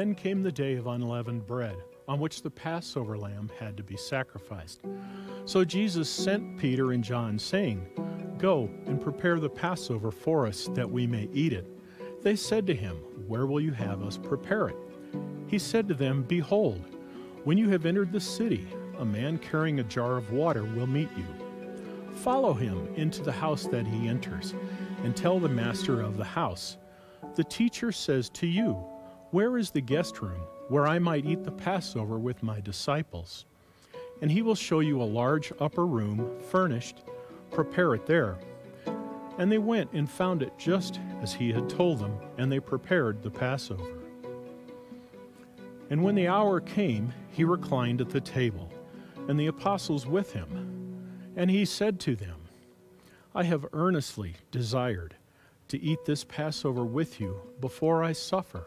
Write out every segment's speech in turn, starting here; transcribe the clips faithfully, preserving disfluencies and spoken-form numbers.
Then came the day of unleavened bread, on which the Passover lamb had to be sacrificed. So Jesus sent Peter and John, saying, "Go and prepare the Passover for us, that we may eat it." They said to him, "Where will you have us prepare it?" He said to them, "Behold, when you have entered the city, a man carrying a jar of water will meet you. Follow him into the house that he enters, and tell the master of the house, 'The teacher says to you, where is the guest room where I might eat the Passover with my disciples?' And he will show you a large upper room, furnished. Prepare it there." And they went and found it just as he had told them, and they prepared the Passover. And when the hour came, he reclined at the table, and the apostles with him. And he said to them, "I have earnestly desired to eat this Passover with you before I suffer.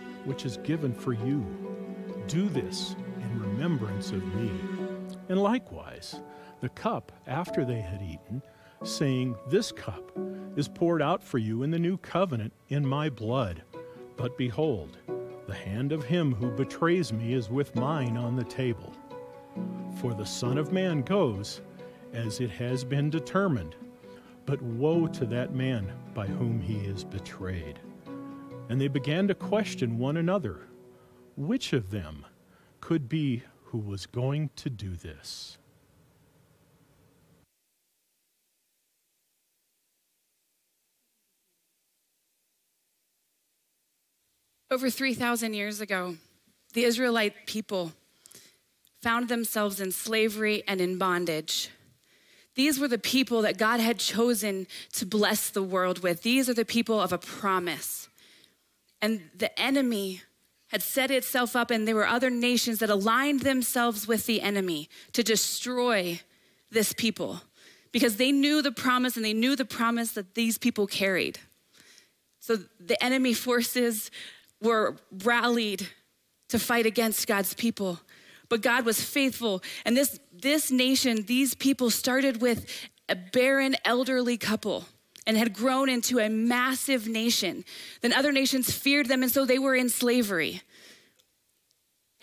which is given for you. Do this in remembrance of me." And likewise, the cup after they had eaten, saying, "This cup is poured out for you in the new covenant in my blood. But behold, the hand of him who betrays me is with mine on the table. For the Son of Man goes as it has been determined, but woe to that man by whom he is betrayed." And they began to question one another, which of them could be who was going to do this? Over three thousand years ago, the Israelite people found themselves in slavery and in bondage. These were the people that God had chosen to bless the world with. These are the people of a promise. And the enemy had set itself up, and there were other nations that aligned themselves with the enemy to destroy this people because they knew the promise, and they knew the promise that these people carried. So the enemy forces were rallied to fight against God's people, but God was faithful. And this, this nation, these people started with a barren elderly couple and had grown into a massive nation. Then other nations feared them, and so they were in slavery.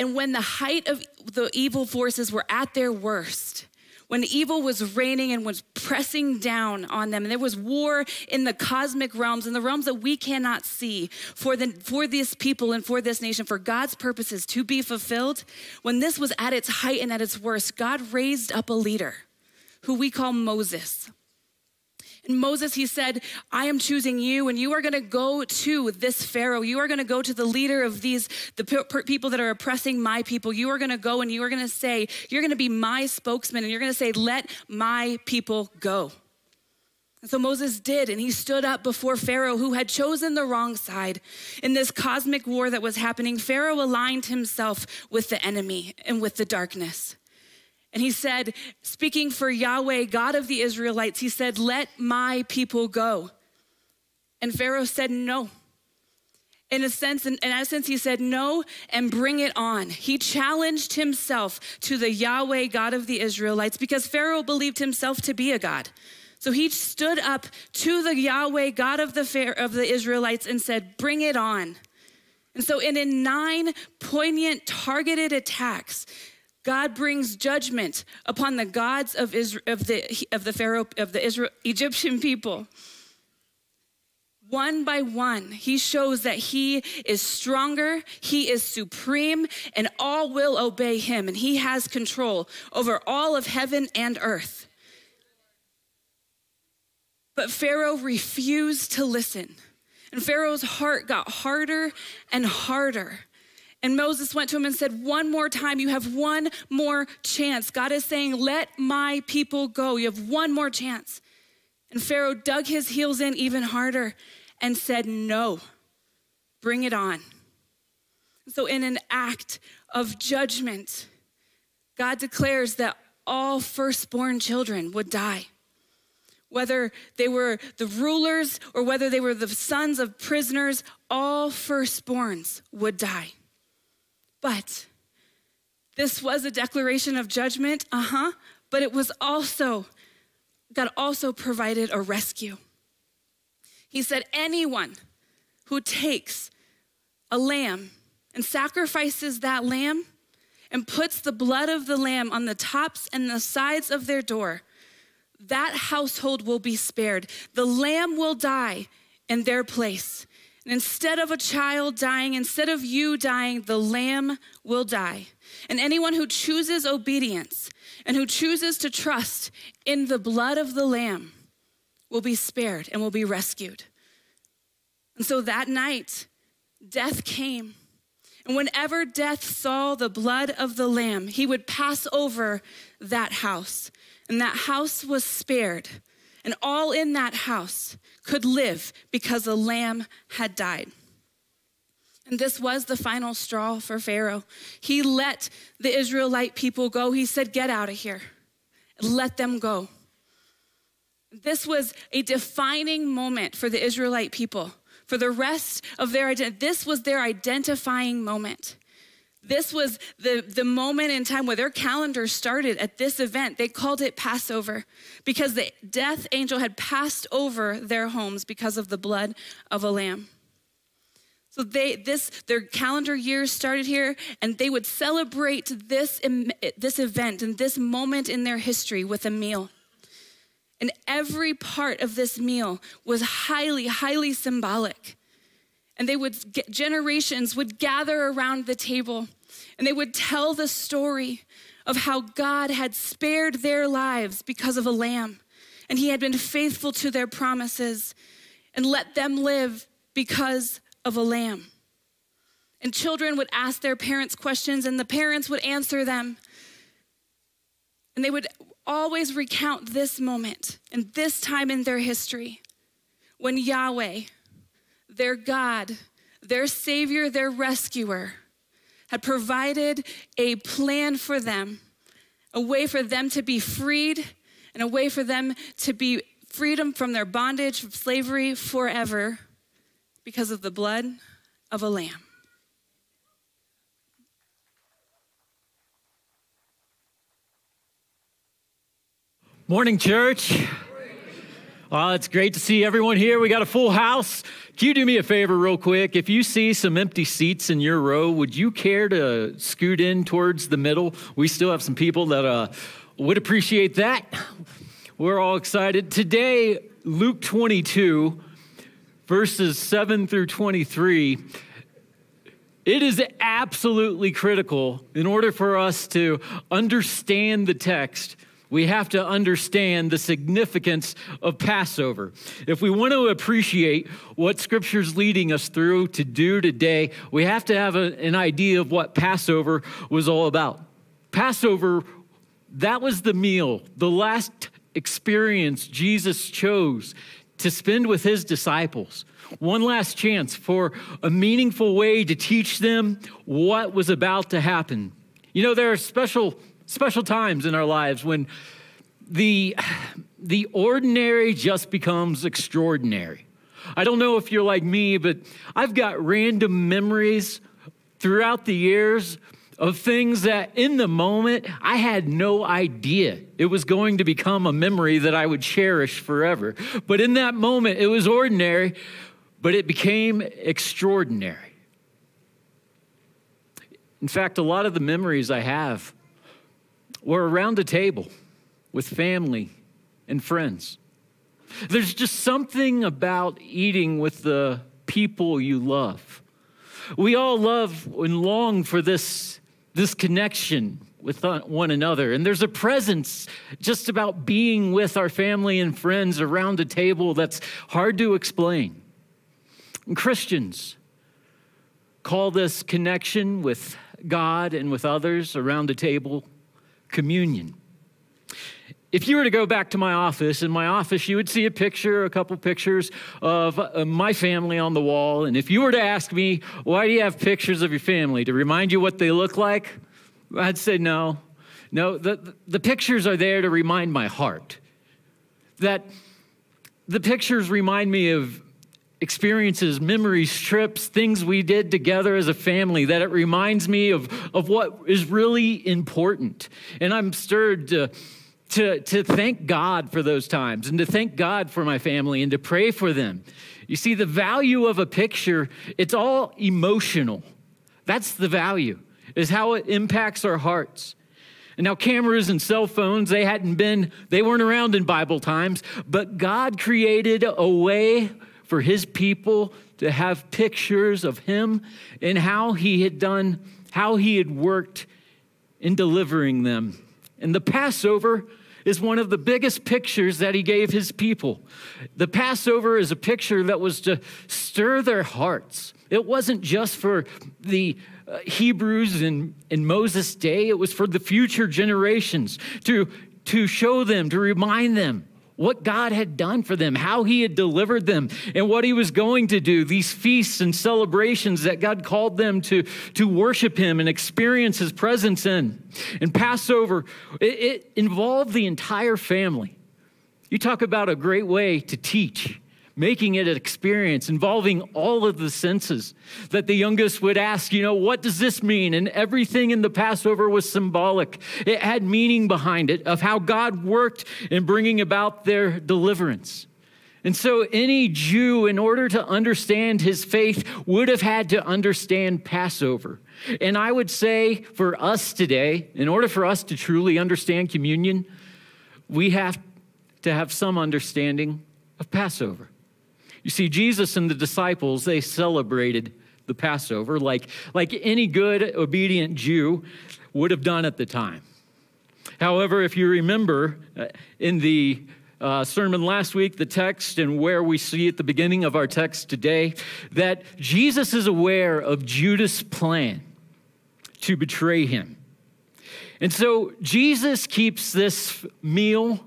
And when the height of the evil forces were at their worst, when evil was reigning and was pressing down on them, and there was war in the cosmic realms, in the realms that we cannot see, for, the, for these people and for this nation, for God's purposes to be fulfilled, when this was at its height and at its worst, God raised up a leader who we call Moses. Moses, he said, "I am choosing you, and you are going to go to this Pharaoh. You are going to go to the leader of these, the pe people that are oppressing my people. You are going to go, and you are going to say, you're going to be my spokesman, and you're going to say, let my people go." And so Moses did, and he stood up before Pharaoh, who had chosen the wrong side. In this cosmic war that was happening, Pharaoh aligned himself with the enemy and with the darkness. And he said, speaking for Yahweh, God of the Israelites, he said, "Let my people go." And Pharaoh said no. In a sense, in essence, he said no and bring it on. He challenged himself to the Yahweh, God of the Israelites, because Pharaoh believed himself to be a god. So he stood up to the Yahweh, God of the, of the Israelites, and said, "Bring it on." And so in, in nine poignant, targeted attacks, God brings judgment upon the gods of Israel, of the of the Pharaoh of the Israel, Egyptian people. One by one, he shows that he is stronger, he is supreme, and all will obey him, and he has control over all of heaven and earth. But Pharaoh refused to listen, and Pharaoh's heart got harder and harder. And Moses went to him and said, "One more time, you have one more chance. God is saying, let my people go. You have one more chance." And Pharaoh dug his heels in even harder and said, "No, bring it on." So in an act of judgment, God declares that all firstborn children would die, whether they were the rulers or whether they were the sons of prisoners. All firstborns would die. But this was a declaration of judgment, uh-huh, but it was also, God also provided a rescue. He said, anyone who takes a lamb and sacrifices that lamb and puts the blood of the lamb on the tops and the sides of their door, that household will be spared. The lamb will die in their place. And instead of a child dying, instead of you dying, the lamb will die. And anyone who chooses obedience and who chooses to trust in the blood of the lamb will be spared and will be rescued. And so that night, death came. And whenever death saw the blood of the lamb, he would pass over that house. And that house was spared. And all in that house could live because a lamb had died. And this was the final straw for Pharaoh. He let the Israelite people go. He said, get out of here. Let them go. This was a defining moment for the Israelite people. For the rest of their identity, this was their identifying moment. This was the, the moment in time where their calendar started at this event. They called it Passover because the death angel had passed over their homes because of the blood of a lamb. So they, this, their calendar year started here, and they would celebrate this, this event and this moment in their history with a meal. And every part of this meal was highly, highly symbolic. And they would, get, generations would gather around the table, and they would tell the story of how God had spared their lives because of a lamb, and he had been faithful to their promises and let them live because of a lamb. And children would ask their parents questions, and the parents would answer them. And they would always recount this moment and this time in their history when Yahweh, their God, their Savior, their rescuer, had provided a plan for them, a way for them to be freed and a way for them to be freedom from their bondage, from slavery forever because of the blood of a lamb. Morning, church. Well, it's great to see everyone here. We got a full house. Can you do me a favor real quick? If you see some empty seats in your row, would you care to scoot in towards the middle? We still have some people that uh, would appreciate that. We're all excited. Today, Luke twenty-two, verses seven through twenty-three, it is absolutely critical in order for us to understand the text. We have to understand the significance of Passover. If we want to appreciate what Scripture's leading us through to do today, we have to have a, an idea of what Passover was all about. Passover, that was the meal, the last experience Jesus chose to spend with his disciples. One last chance for a meaningful way to teach them what was about to happen. You know, there are special... Special times in our lives when the, the ordinary just becomes extraordinary. I don't know if you're like me, but I've got random memories throughout the years of things that in the moment I had no idea it was going to become a memory that I would cherish forever. But in that moment, it was ordinary, but it became extraordinary. In fact, a lot of the memories I have We're around a table with family and friends. There's just something about eating with the people you love. We all love and long for this, this connection with one another. And there's a presence just about being with our family and friends around a table that's hard to explain. And Christians call this connection with God and with others around a table communion. If you were to go back to my office, in my office, you would see a picture, a couple pictures of my family on the wall. And if you were to ask me, why do you have pictures of your family? To remind you what they look like? I'd say no. No, the, the pictures are there to remind my heart. That the pictures remind me of experiences, memories, trips, things we did together as a family, that it reminds me of, of what is really important. And I'm stirred to... To, to thank God for those times and to thank God for my family and to pray for them. You see, the value of a picture, it's all emotional. That's the value, is how it impacts our hearts. And now cameras and cell phones, they hadn't been, they weren't around in Bible times, but God created a way for his people to have pictures of him and how he had done, how he had worked in delivering them. And the Passover is one of the biggest pictures that he gave his people. The Passover is a picture that was to stir their hearts. It wasn't just for the Hebrews in, in Moses' day. It was for the future generations to, to show them, to remind them what God had done for them, how he had delivered them, and what he was going to do. These feasts and celebrations that God called them to, to worship him and experience his presence in. And Passover, it, it involved the entire family. You talk about a great way to teach, making it an experience, involving all of the senses, that the youngest would ask, you know, what does this mean? And everything in the Passover was symbolic. It had meaning behind it of how God worked in bringing about their deliverance. And so any Jew, in order to understand his faith, would have had to understand Passover. And I would say for us today, in order for us to truly understand communion, we have to have some understanding of Passover. You see, Jesus and the disciples, they celebrated the Passover like, like any good, obedient Jew would have done at the time. However, if you remember in the uh, sermon last week, the text and where we see at the beginning of our text today, that Jesus is aware of Judas' plan to betray him. And so Jesus keeps this meal,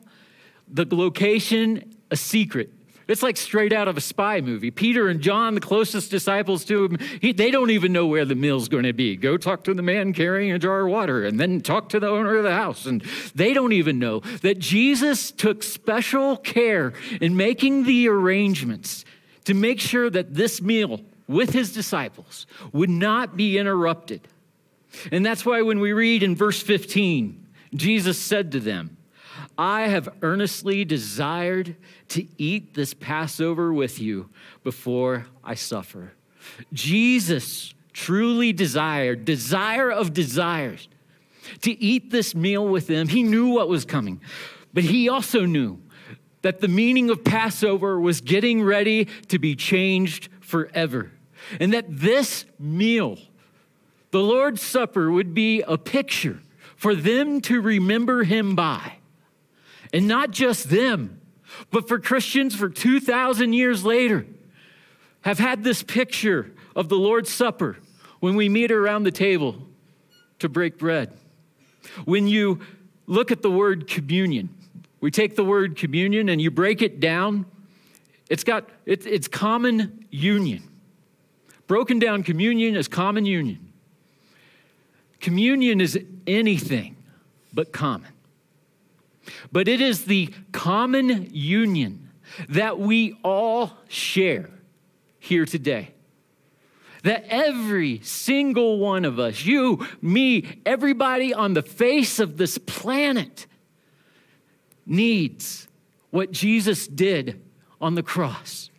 the location, a secret. It's like straight out of a spy movie. Peter and John, the closest disciples to him, he, they don't even know where the meal's going to be. Go talk to the man carrying a jar of water, and then talk to the owner of the house. And they don't even know that Jesus took special care in making the arrangements to make sure that this meal with his disciples would not be interrupted. And that's why when we read in verse fifteen, Jesus said to them, I have earnestly desired to eat this Passover with you before I suffer. Jesus truly desired, desire of desires, to eat this meal with them. He knew what was coming, but he also knew that the meaning of Passover was getting ready to be changed forever, and that this meal, the Lord's Supper, would be a picture for them to remember him by. And not just them, but for Christians for two thousand years later have had this picture of the Lord's Supper when we meet around the table to break bread. When you look at the word communion, we take the word communion and you break it down. It's got, it, it's common union. Broken down communion is common union. Communion is anything but common. But it is the common union that we all share here today. That every single one of us, you, me, everybody on the face of this planet needs what Jesus did on the cross.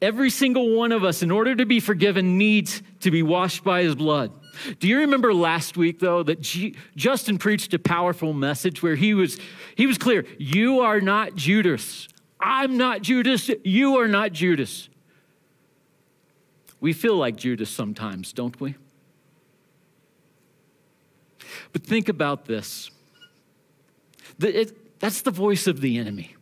Every single one of us, in order to be forgiven, needs to be washed by his blood. Do you remember last week, though, that G- Justin preached a powerful message where he was he was clear, you are not Judas. I'm not Judas. You are not Judas. We feel like Judas sometimes, don't we? But think about this. The, it, that's the voice of the enemy.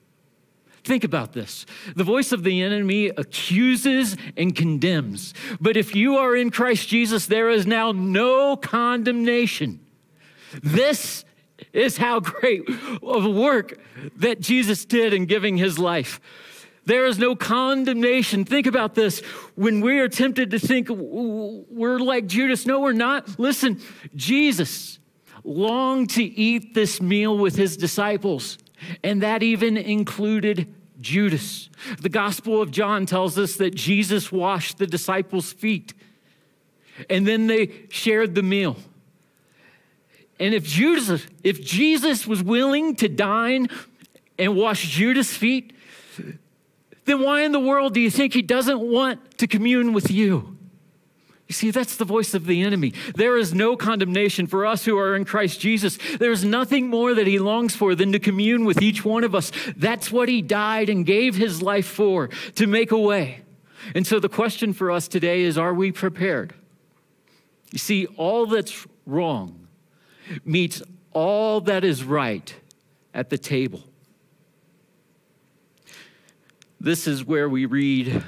Think about this. The voice of the enemy accuses and condemns. But if you are in Christ Jesus, there is now no condemnation. This is how great of a work that Jesus did in giving his life. There is no condemnation. Think about this. When we are tempted to think we're like Judas, no, we're not. Listen, Jesus longed to eat this meal with his disciples, and that even included Judas. The Gospel of John tells us that Jesus washed the disciples' feet, and then they shared the meal. And if Judas, if Jesus was willing to dine and wash Judas' feet, then why in the world do you think he doesn't want to commune with you? You see, that's the voice of the enemy. There is no condemnation for us who are in Christ Jesus. There is nothing more that he longs for than to commune with each one of us. That's what he died and gave his life for, to make a way. And so the question for us today is, are we prepared? You see, all that's wrong meets all that is right at the table. This is where we read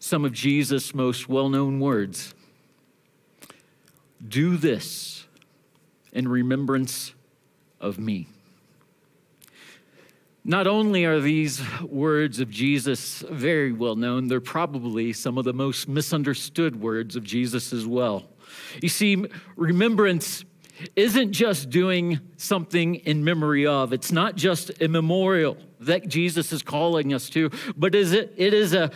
some of Jesus' most well-known words. Do this in remembrance of me. Not only are these words of Jesus very well known, they're probably some of the most misunderstood words of Jesus as well. You see, remembrance isn't just doing something in memory of. It's not just a memorial that Jesus is calling us to, but is it, it is a,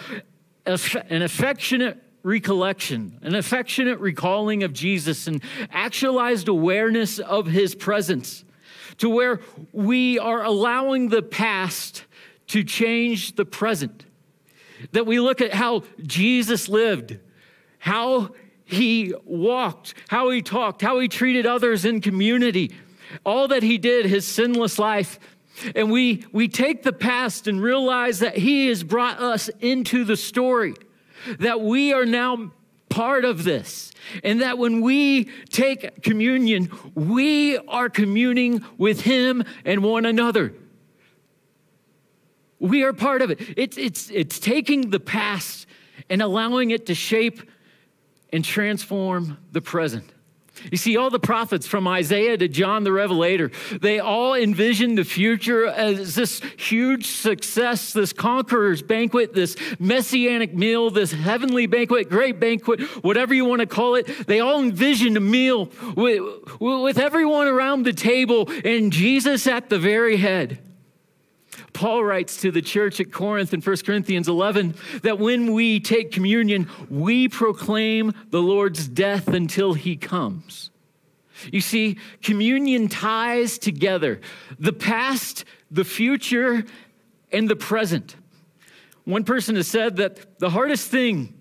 a, an affectionate recollection, an affectionate recalling of Jesus and actualized awareness of his presence, to where we are allowing the past to change the present, that we look at how Jesus lived, how he walked, how he talked, how he treated others in community, all that he did, his sinless life. And we, we take the past and realize that he has brought us into the story, that we are now part of this, and that when we take communion, we are communing with him and one another. We are part of it. It's, it's, it's taking the past and allowing it to shape and transform the present. You see, all the prophets from Isaiah to John the Revelator, they all envisioned the future as this huge success, this conqueror's banquet, this messianic meal, this heavenly banquet, great banquet, whatever you want to call it. They all envisioned a meal with, with everyone around the table and Jesus at the very head. Paul writes to the church at Corinth in First Corinthians eleven that when we take communion, we proclaim the Lord's death until he comes. You see, communion ties together the past, the future, and the present. One person has said that the hardest thing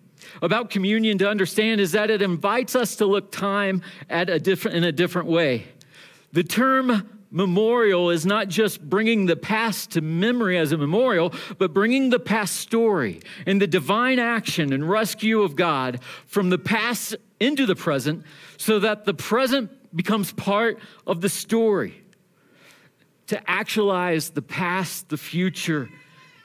about communion to understand is that it invites us to look time at a different, in a different way. The term memorial is not just bringing the past to memory as a memorial, but bringing the past story and the divine action and rescue of God from the past into the present so that the present becomes part of the story. To actualize the past, the future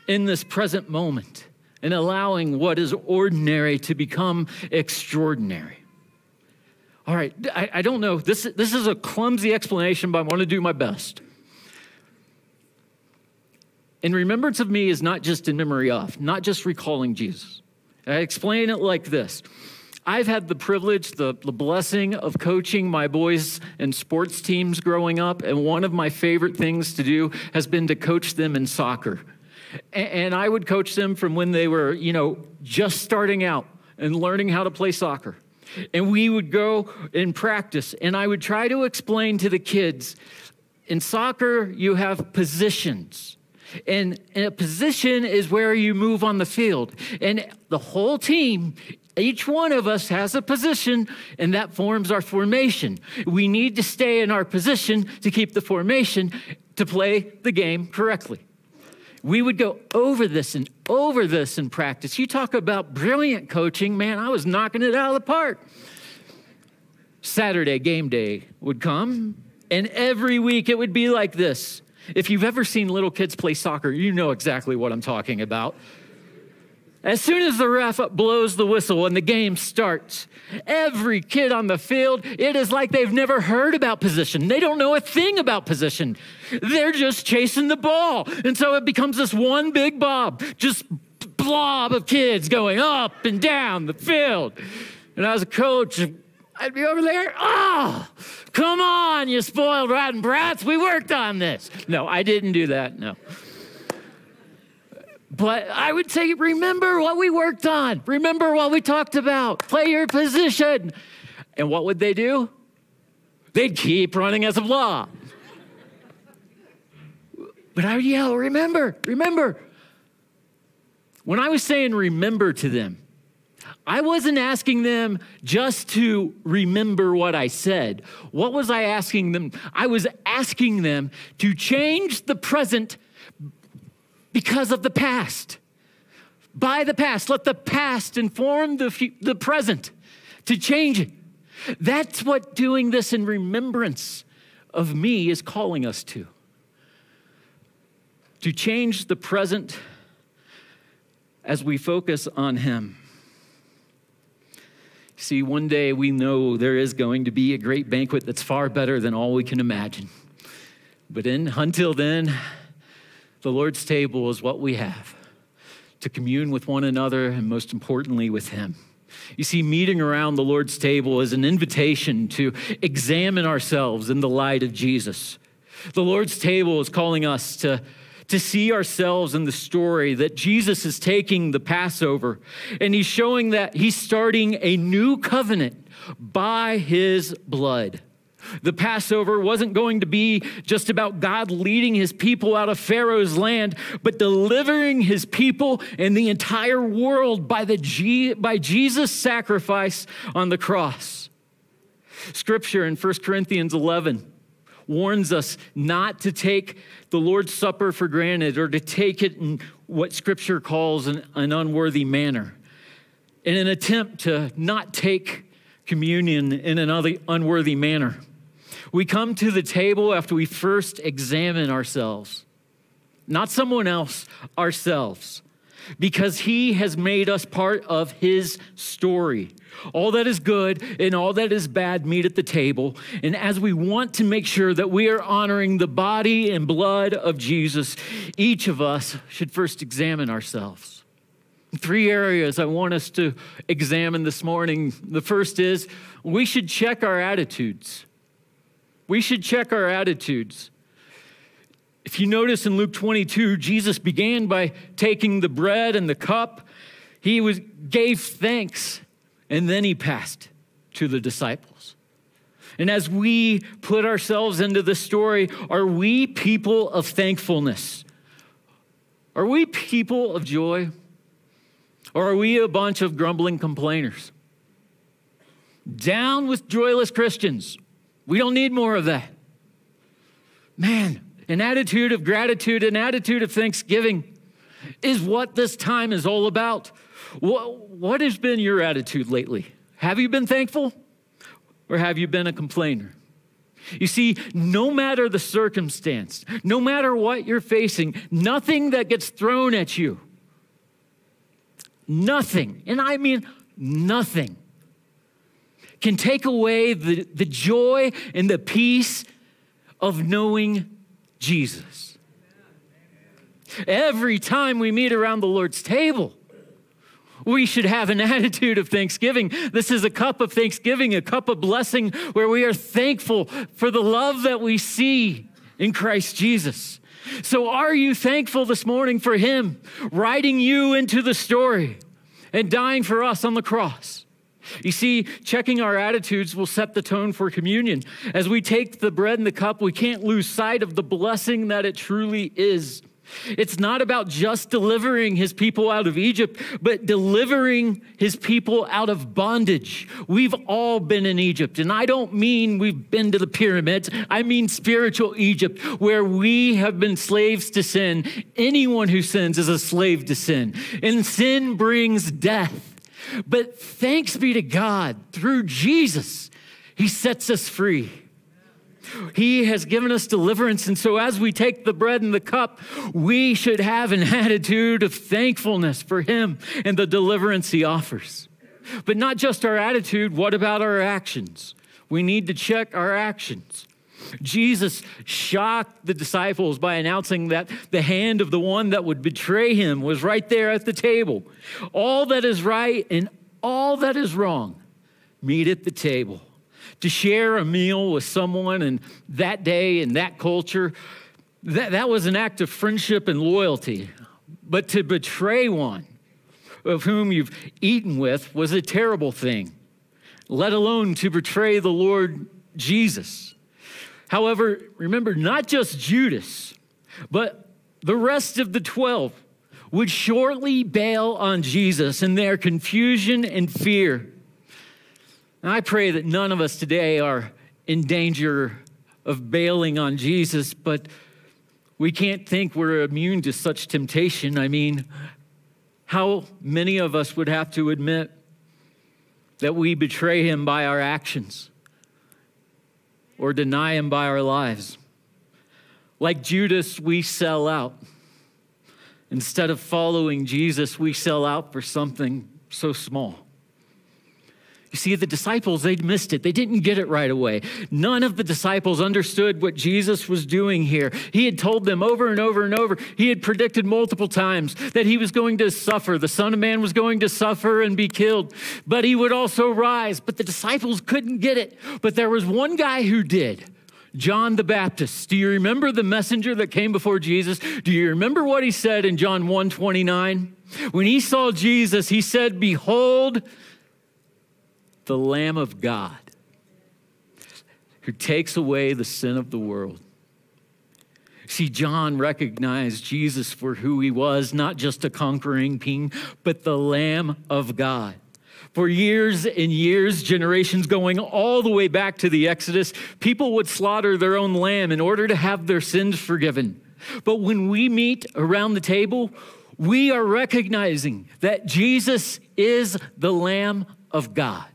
in this present moment and allowing what is ordinary to become extraordinary. All right, I, I don't know. This, this is a clumsy explanation, but I want to do my best. In remembrance of me is not just in memory of, not just recalling Jesus. I explain it like this. I've had the privilege, the, the blessing of coaching my boys in sports teams growing up, and one of my favorite things to do has been to coach them in soccer. And, and I would coach them from when they were, you know, just starting out and learning how to play soccer. And we would go and practice, and I would try to explain to the kids, in soccer, you have positions. And, and a position is where you move on the field. And the whole team, each one of us has a position, and that forms our formation. We need to stay in our position to keep the formation to play the game correctly. We would go over this and over this in practice. You talk about brilliant coaching, man, I was knocking it out of the park. Saturday game day would come, and every week it would be like this. If you've ever seen little kids play soccer, you know exactly what I'm talking about. As soon as the ref blows the whistle and the game starts, every kid on the field, it is like they've never heard about position. They don't know a thing about position. They're just chasing the ball. And so it becomes this one big bob, just blob of kids going up and down the field. And I was a coach, I'd be over there, oh, come on, you spoiled rotten brats, we worked on this. No, I didn't do that, no. But I would say, remember what we worked on. Remember what we talked about. Play your position. And what would they do? They'd keep running as a blob. But I would yell, remember, remember. When I was saying remember to them, I wasn't asking them just to remember what I said. What was I asking them? I was asking them to change the present because of the past. By the past, let the past inform the, the present to change it. That's what doing this in remembrance of me is calling us to. To change the present as we focus on him. See, one day we know there is going to be a great banquet that's far better than all we can imagine. But in, until then, the Lord's table is what we have to commune with one another and most importantly with him. You see, meeting around the Lord's table is an invitation to examine ourselves in the light of Jesus. The Lord's table is calling us to, to see ourselves in the story that Jesus is taking the Passover and he's showing that he's starting a new covenant by his blood. The Passover wasn't going to be just about God leading his people out of Pharaoh's land, but delivering his people and the entire world by, the G- by Jesus' sacrifice on the cross. Scripture in First Corinthians eleven warns us not to take the Lord's Supper for granted or to take it in what Scripture calls an, an unworthy manner. In an attempt to not take communion in an unworthy manner. We come to the table after we first examine ourselves, not someone else, ourselves, because he has made us part of his story. All that is good and all that is bad meet at the table. And as we want to make sure that we are honoring the body and blood of Jesus, each of us should first examine ourselves. Three areas I want us to examine this morning. The first is we should check our attitudes. We should check our attitudes. If you notice in Luke twenty-two, Jesus began by taking the bread and the cup. He was, gave thanks, and then he passed to the disciples. And as we put ourselves into this story, are we people of thankfulness? Are we people of joy? Or are we a bunch of grumbling complainers? Down with joyless Christians. We don't need more of that. Man, an attitude of gratitude, an attitude of thanksgiving is what this time is all about. What, what has been your attitude lately? Have you been thankful? Or have you been a complainer? You see, no matter the circumstance, no matter what you're facing, nothing that gets thrown at you, nothing, and I mean nothing, can take away the, the joy and the peace of knowing Jesus. Every time we meet around the Lord's table, we should have an attitude of thanksgiving. This is a cup of thanksgiving, a cup of blessing where we are thankful for the love that we see in Christ Jesus. So are you thankful this morning for him writing you into the story and dying for us on the cross? You see, checking our attitudes will set the tone for communion. As we take the bread and the cup, we can't lose sight of the blessing that it truly is. It's not about just delivering his people out of Egypt, but delivering his people out of bondage. We've all been in Egypt, and I don't mean we've been to the pyramids. I mean spiritual Egypt, where we have been slaves to sin. Anyone who sins is a slave to sin, and sin brings death. But thanks be to God, through Jesus, he sets us free. He has given us deliverance. And so as we take the bread and the cup, we should have an attitude of thankfulness for him and the deliverance he offers. But not just our attitude, what about our actions? We need to check our actions. Jesus shocked the disciples by announcing that the hand of the one that would betray him was right there at the table. All that is right and all that is wrong meet at the table. To share a meal with someone in that day, in that culture, that, that was an act of friendship and loyalty. But to betray one of whom you've eaten with was a terrible thing, let alone to betray the Lord Jesus. However, remember, not just Judas, but the rest of the twelve would shortly bail on Jesus in their confusion and fear. And I pray that none of us today are in danger of bailing on Jesus, but we can't think we're immune to such temptation. I mean, how many of us would have to admit that we betray him by our actions or deny him by our lives? Like Judas, we sell out. Instead of following Jesus, we sell out for something so small. You see, the disciples, they'd missed it. They didn't get it right away. None of the disciples understood what Jesus was doing here. He had told them over and over and over. He had predicted multiple times that he was going to suffer. The Son of Man was going to suffer and be killed, but he would also rise. But the disciples couldn't get it. But there was one guy who did. John the Baptist. Do you remember the messenger that came before Jesus? Do you remember what he said in John one twenty-nine? When he saw Jesus, he said, "Behold, the Lamb of God who takes away the sin of the world." See, John recognized Jesus for who he was, not just a conquering king, but the Lamb of God. For years and years, generations going all the way back to the Exodus, people would slaughter their own lamb in order to have their sins forgiven. But when we meet around the table, we are recognizing that Jesus is the Lamb of God.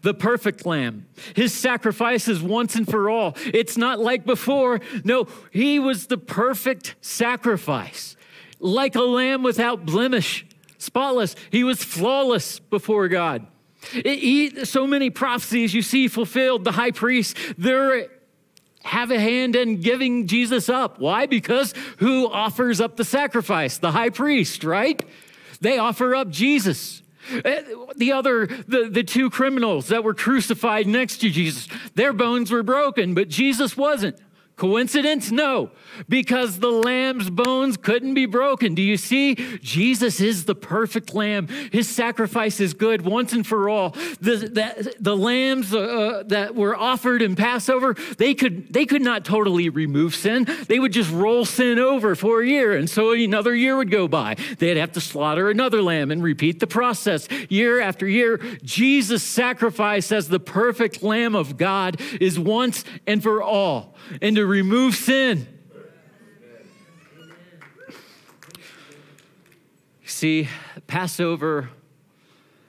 The perfect lamb. His sacrifice is once and for all. It's not like before. No, he was the perfect sacrifice. Like a lamb without blemish, spotless. He was flawless before God. It, he, so many prophecies you see fulfilled. The high priests, they have a hand in giving Jesus up. Why? Because who offers up the sacrifice? The high priest, right? They offer up Jesus. The other, the, the two criminals that were crucified next to Jesus, their bones were broken, but Jesus wasn't. Coincidence? No, because the lamb's bones couldn't be broken. Do you see? Jesus is the perfect lamb. His sacrifice is good once and for all. The, the, the lambs uh, that were offered in Passover, they could, they could not totally remove sin. They would just roll sin over for a year, and so another year would go by. They'd have to slaughter another lamb and repeat the process year after year. Jesus' sacrifice as the perfect Lamb of God is once and for all, and to remove sin. See, Passover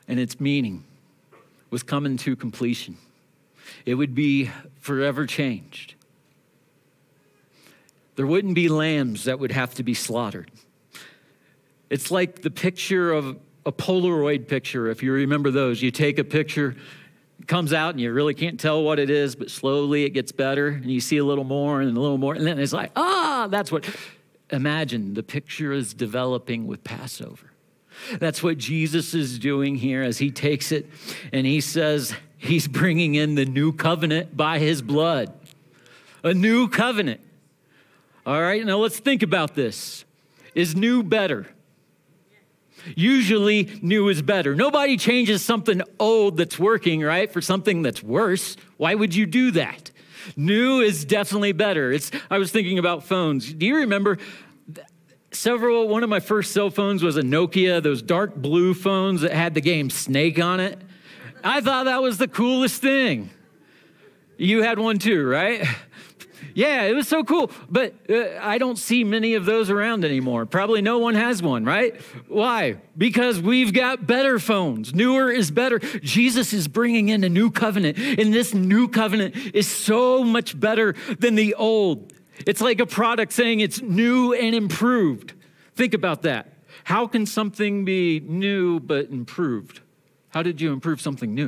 and its meaning was coming to completion. It would be forever changed. There wouldn't be lambs that would have to be slaughtered. It's like the picture of a Polaroid picture. If you remember those, you take a picture, comes out and you really can't tell what it is, but slowly it gets better and you see a little more and a little more. And then it's like, ah, that's what, imagine the picture is developing with Passover. That's what Jesus is doing here as he takes it and he says he's bringing in the new covenant by his blood, a new covenant. All right, now let's think about this. Is new better? Usually new is better. Nobody changes something old that's working, right, for something that's worse. Why would you do that? New is definitely better. It's, I was thinking about phones. Do you remember several, one of my first cell phones was a Nokia, those dark blue phones that had the game Snake on it? I thought that was the coolest thing. You had one too, right? Yeah, it was so cool. But uh, I don't see many of those around anymore. Probably no one has one, right? Why? Because we've got better phones. Newer is better. Jesus is bringing in a new covenant. And this new covenant is so much better than the old. It's like a product saying it's new and improved. Think about that. How can something be new but improved? How did you improve something new?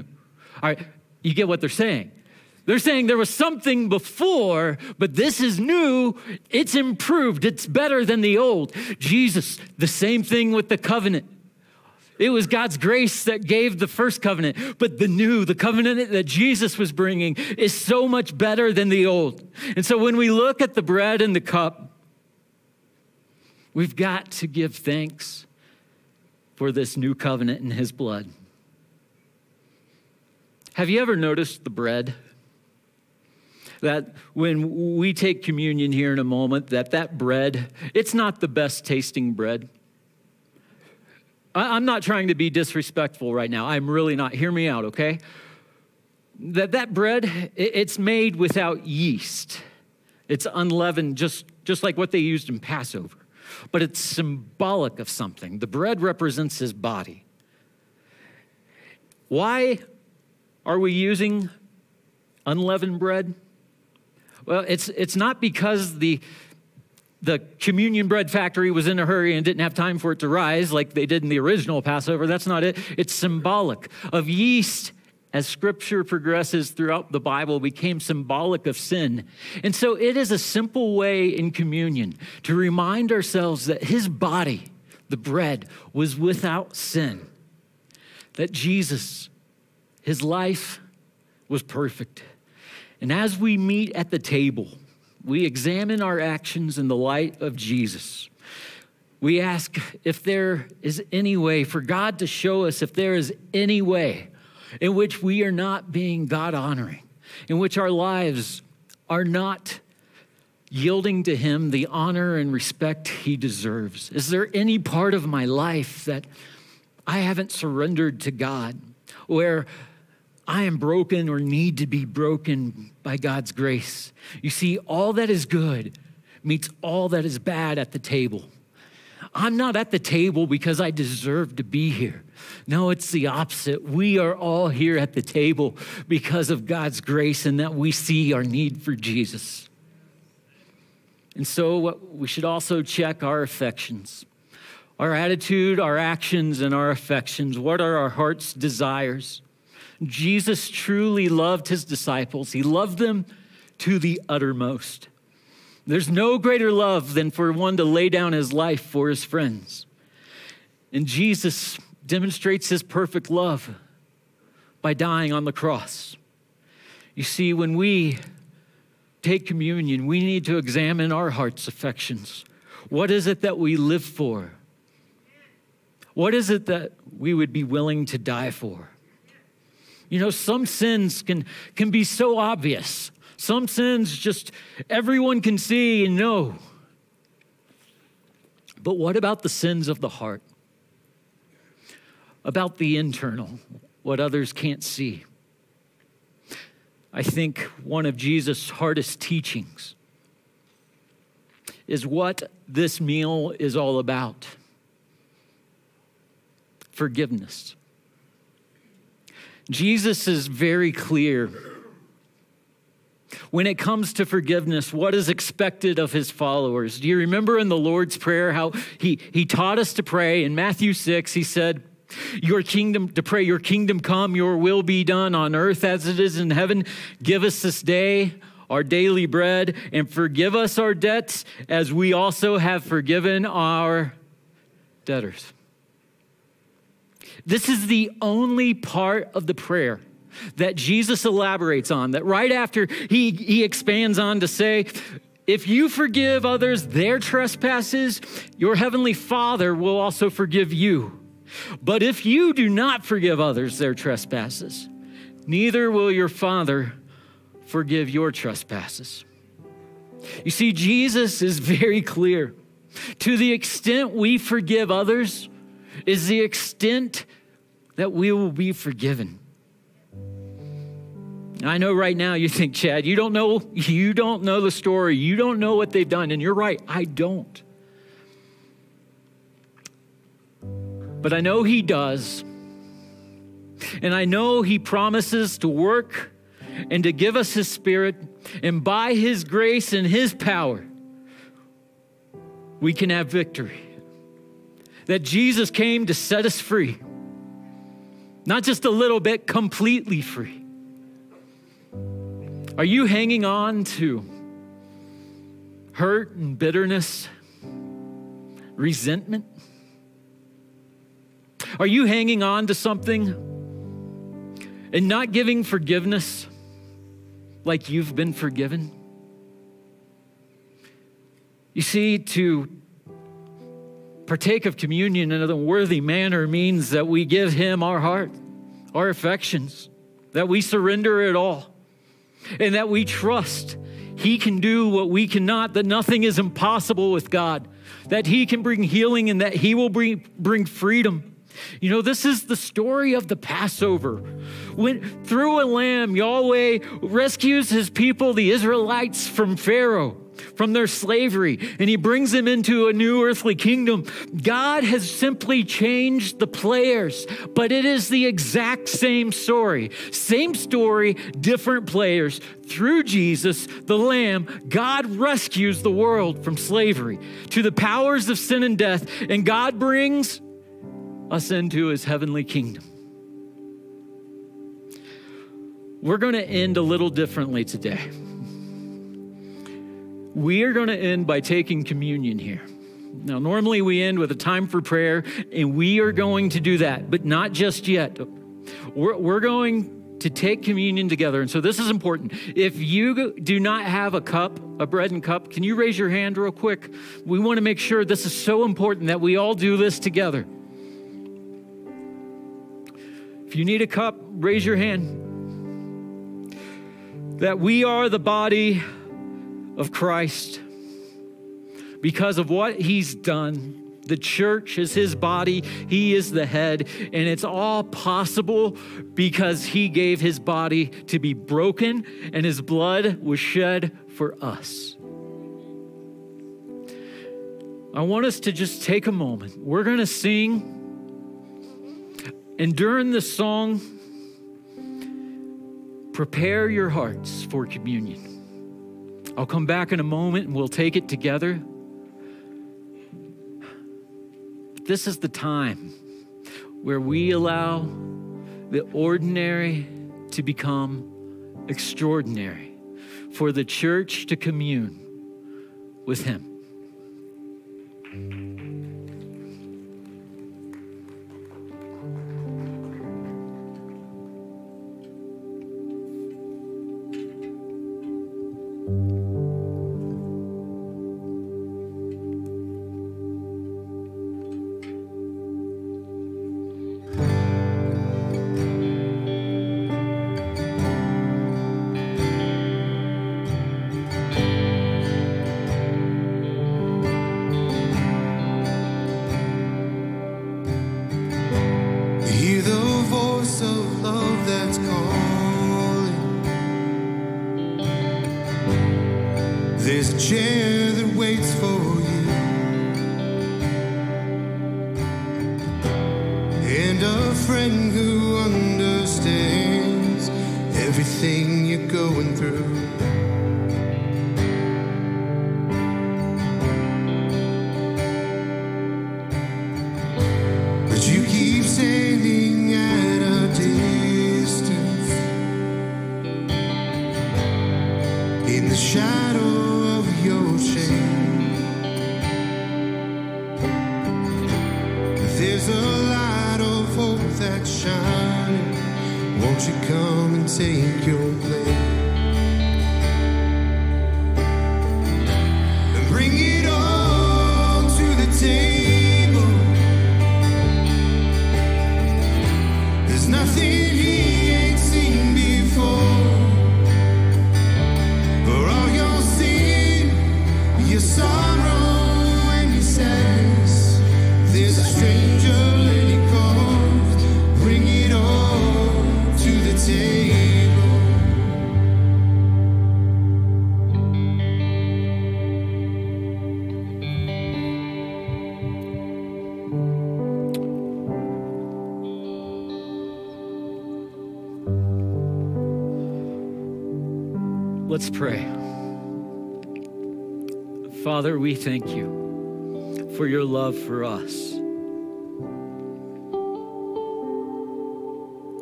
All right, you get what they're saying. They're saying there was something before, but this is new. It's improved. It's better than the old. Jesus, the same thing with the covenant. It was God's grace that gave the first covenant, but the new, the covenant that Jesus was bringing is so much better than the old. And so when we look at the bread and the cup, we've got to give thanks for this new covenant in his blood. Have you ever noticed the bread? That when we take communion here in a moment, that that bread, it's not the best tasting bread. I'm not trying to be disrespectful right now. I'm really not. Hear me out, okay? That that bread, it's made without yeast. It's unleavened, just, just like what they used in Passover. But it's symbolic of something. The bread represents his body. Why are we using unleavened bread? Well, it's, it's not because the... The communion bread factory was in a hurry and didn't have time for it to rise like they did in the original Passover. That's not it. It's symbolic of yeast. As scripture progresses throughout the Bible, became symbolic of sin. And so it is a simple way in communion to remind ourselves that his body, the bread, was without sin. That Jesus, his life was perfect. And as we meet at the table, we examine our actions in the light of Jesus. We ask if there is any way for God to show us if there is any way in which we are not being God-honoring, in which our lives are not yielding to him the honor and respect he deserves. Is there any part of my life that I haven't surrendered to God, where I am broken or need to be broken by God's grace? You see, all that is good meets all that is bad at the table. I'm not at the table because I deserve to be here. No, it's the opposite. We are all here at the table because of God's grace and that we see our need for Jesus. And so we should also check our affections, our attitude, our actions, and our affections. What are our heart's desires? Jesus truly loved his disciples. He loved them to the uttermost. There's no greater love than for one to lay down his life for his friends. And Jesus demonstrates his perfect love by dying on the cross. You see, when we take communion, we need to examine our heart's affections. What is it that we live for? What is it that we would be willing to die for? You know, some sins can, can be so obvious. Some sins just everyone can see and know. But what about the sins of the heart? About the internal, what others can't see? I think one of Jesus' hardest teachings is what this meal is all about. Forgiveness. Jesus is very clear when it comes to forgiveness, what is expected of his followers. Do you remember in the Lord's Prayer how he, he taught us to pray? In Matthew six, he said, your kingdom, to pray, your kingdom come, your will be done on earth as it is in heaven. Give us this day our daily bread and forgive us our debts as we also have forgiven our debtors. This is the only part of the prayer that Jesus elaborates on, that right after he, he expands on to say, if you forgive others their trespasses, your heavenly Father will also forgive you. But if you do not forgive others their trespasses, neither will your Father forgive your trespasses. You see, Jesus is very clear. To the extent we forgive others is the extent that we will be forgiven. I know right now you think, Chad, you don't know, you don't know the story. You don't know what they've done. And you're right, I don't. But I know he does. And I know he promises to work and to give us his spirit. And by his grace and his power, we can have victory. That Jesus came to set us free. Not just a little bit, completely free. Are you hanging on to hurt and bitterness, resentment? Are you hanging on to something and not giving forgiveness like you've been forgiven? You see, to partake of communion in a worthy manner means that we give him our heart, our affections, that we surrender it all. And that we trust he can do what we cannot, that nothing is impossible with God, that he can bring healing and that he will bring, bring freedom. You know, this is the story of the Passover. When through a lamb, Yahweh rescues his people, the Israelites, from Pharaoh, from their slavery, and he brings them into a new earthly kingdom. God has simply changed the players, but it is the exact same story. Same story, different players. Through Jesus, the Lamb, God rescues the world from slavery to the powers of sin and death, and God brings us into his heavenly kingdom. We're going to end a little differently today. We are going to end by taking communion here. Now, normally we end with a time for prayer, and we are going to do that, but not just yet. We're, we're going to take communion together, and so this is important. If you do not have a cup, a bread and cup, can you raise your hand real quick? We want to make sure this is so important that we all do this together. If you need a cup, raise your hand. That we are the body of Christ. Because of what he's done, the church is his body, he is the head, and it's all possible because he gave his body to be broken and his blood was shed for us. I want us to just take a moment. We're going to sing, and during this song, prepare your hearts for communion. I'll come back in a moment and we'll take it together. This is the time where we allow the ordinary to become extraordinary, for the church to commune with him. Table. Let's pray. Father, we thank you for your love for us.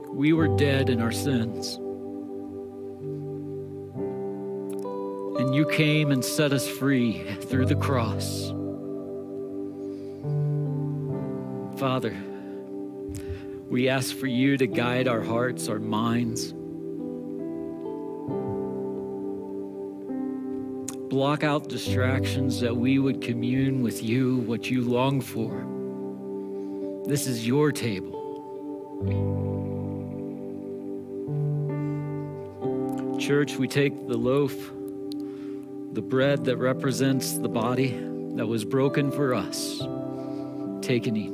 We were dead in our sins. And you came and set us free through the cross. Father, we ask for you to guide our hearts, our minds. Block out distractions that we would commune with you, what you long for. This is your table. Church, we take the loaf, the bread that represents the body that was broken for us. Take and eat.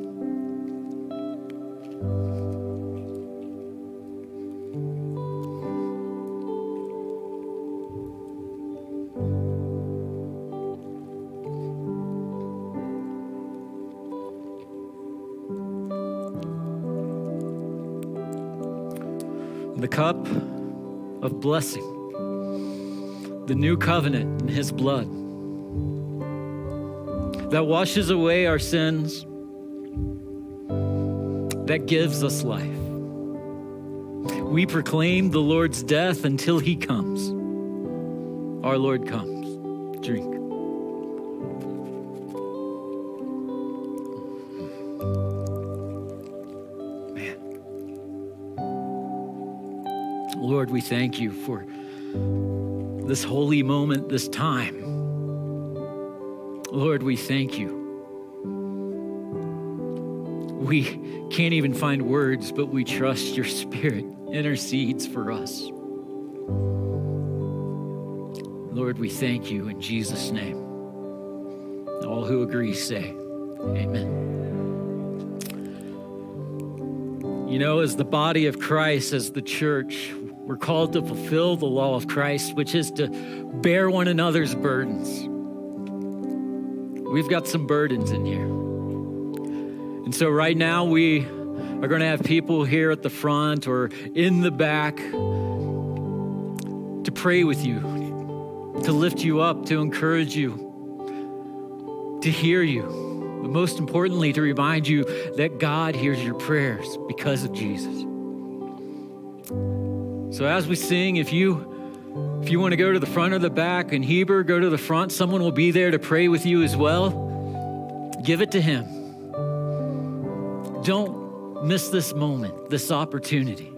The cup of blessing. The new covenant in his blood that washes away our sins, that gives us life. We proclaim the Lord's death until he comes. Our Lord comes. Drink. Man. Lord, we thank you for this holy moment, this time. Lord, we thank you. We can't even find words, but we trust your Spirit intercedes for us. Lord, we thank you in Jesus' name. All who agree say, amen. You know, as the body of Christ, as the church, we're called to fulfill the law of Christ, which is to bear one another's burdens. We've got some burdens in here. And so right now we are going to have people here at the front or in the back to pray with you, to lift you up, to encourage you, to hear you. But most importantly, to remind you that God hears your prayers because of Jesus. So as we sing, if you, if you want to go to the front or the back, in Heber, go to the front. Someone will be there to pray with you as well. Give it to him. Don't miss this moment, this opportunity.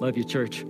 Love you, church.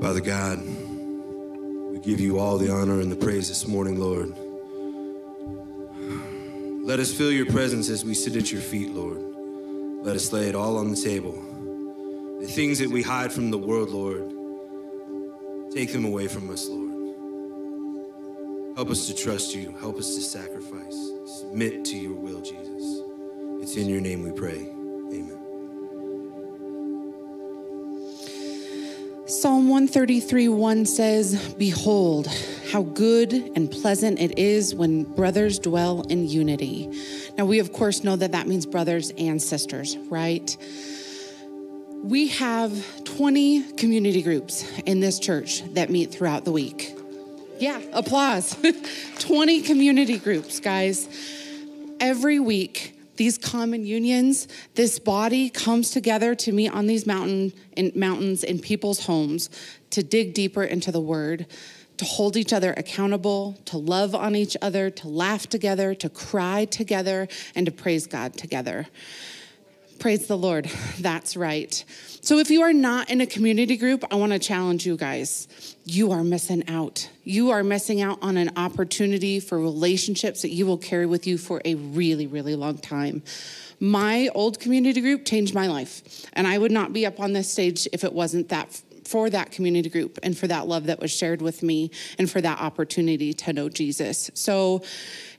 Father God, we give you all the honor and the praise this morning, Lord. Let us feel your presence as we sit at your feet, Lord. Let us lay it all on the table. The things that we hide from the world, Lord, take them away from us, Lord. Help us to trust you. Help us to sacrifice. Submit to your will, Jesus. It's in your name we pray. Amen. Psalm one thirty-three, one says, "Behold, how good and pleasant it is when brothers dwell in unity." Now, we, of course, know that that means brothers and sisters, right? We have twenty community groups in this church that meet throughout the week. Yeah, applause. twenty community groups, guys. Every week, these common unions, this body comes together to meet on these mountain in mountains in people's homes, to dig deeper into the word, to hold each other accountable, to love on each other, to laugh together, to cry together, and to praise God together. Praise the Lord. That's right. So if you are not in a community group, I want to challenge you guys. You are missing out. You are missing out on an opportunity for relationships that you will carry with you for a really, really long time. My old community group changed my life, and I would not be up on this stage if it wasn't that for that community group and for that love that was shared with me and for that opportunity to know Jesus. So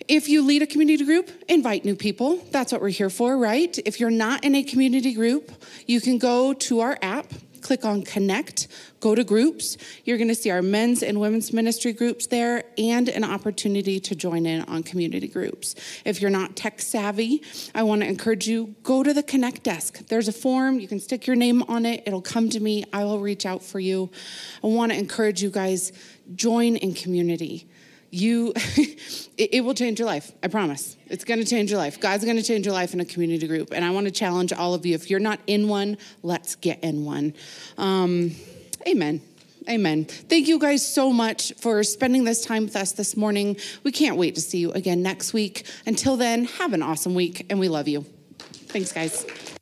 if you lead a community group, invite new people. That's what we're here for, right? If you're not in a community group, you can go to our app, click on Connect, go to groups. You're going to see our men's and women's ministry groups there and an opportunity to join in on community groups. If you're not tech savvy, I want to encourage you, go to the Connect desk. There's a form. You can stick your name on it. It'll come to me. I will reach out for you. I want to encourage you guys, join in community. You, it will change your life. I promise. It's going to change your life. God's going to change your life in a community group. And I want to challenge all of you. If you're not in one, let's get in one. Um, amen. Amen. Thank you guys so much for spending this time with us this morning. We can't wait to see you again next week. Until then, have an awesome week, and we love you. Thanks, guys.